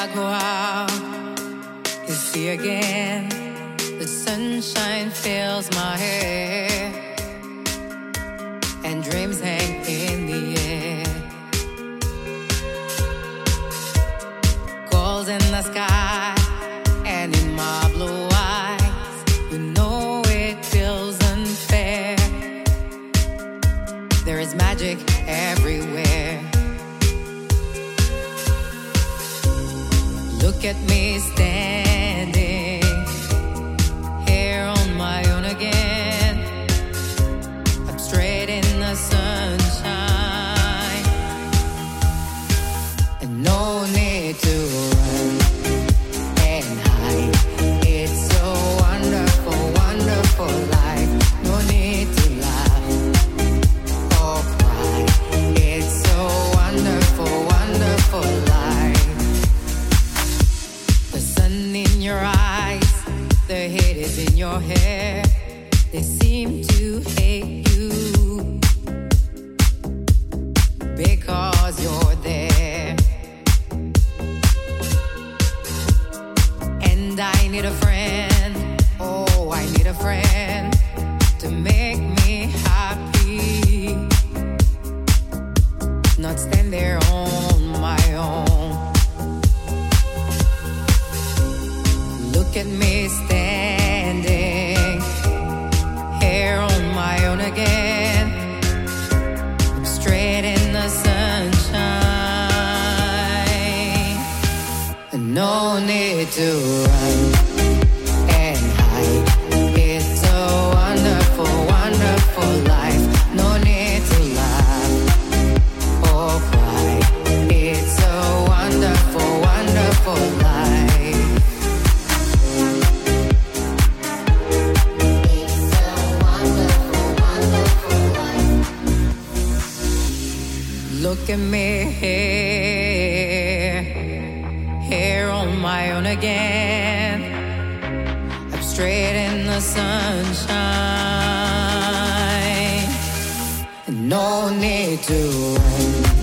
I go out, you see again, the sunshine fills my hair, and dreams hang in the air. Calls in the sky, and in my blue eyes, you know it feels unfair. There is magic everywhere. Look at me standing here on my own again. I'm straight in the sunshine, and no need to run and hide. It's so wonderful, wonderful life. No need to laugh or cry. It's so wonderful, wonderful life. In your eyes, the hate is in your hair. They seem to hate you because you're there. And I need a friend, oh, I need a friend to make me happy. Not stand there on my own. Look at me standing here on my own again. I'm straight in the sunshine, and no need to run and hide. It's a wonderful, wonderful life. No need to laugh or cry. It's a wonderful, wonderful life. Look at me here, here on my own again. I'm straight in the sunshine, and no need to run.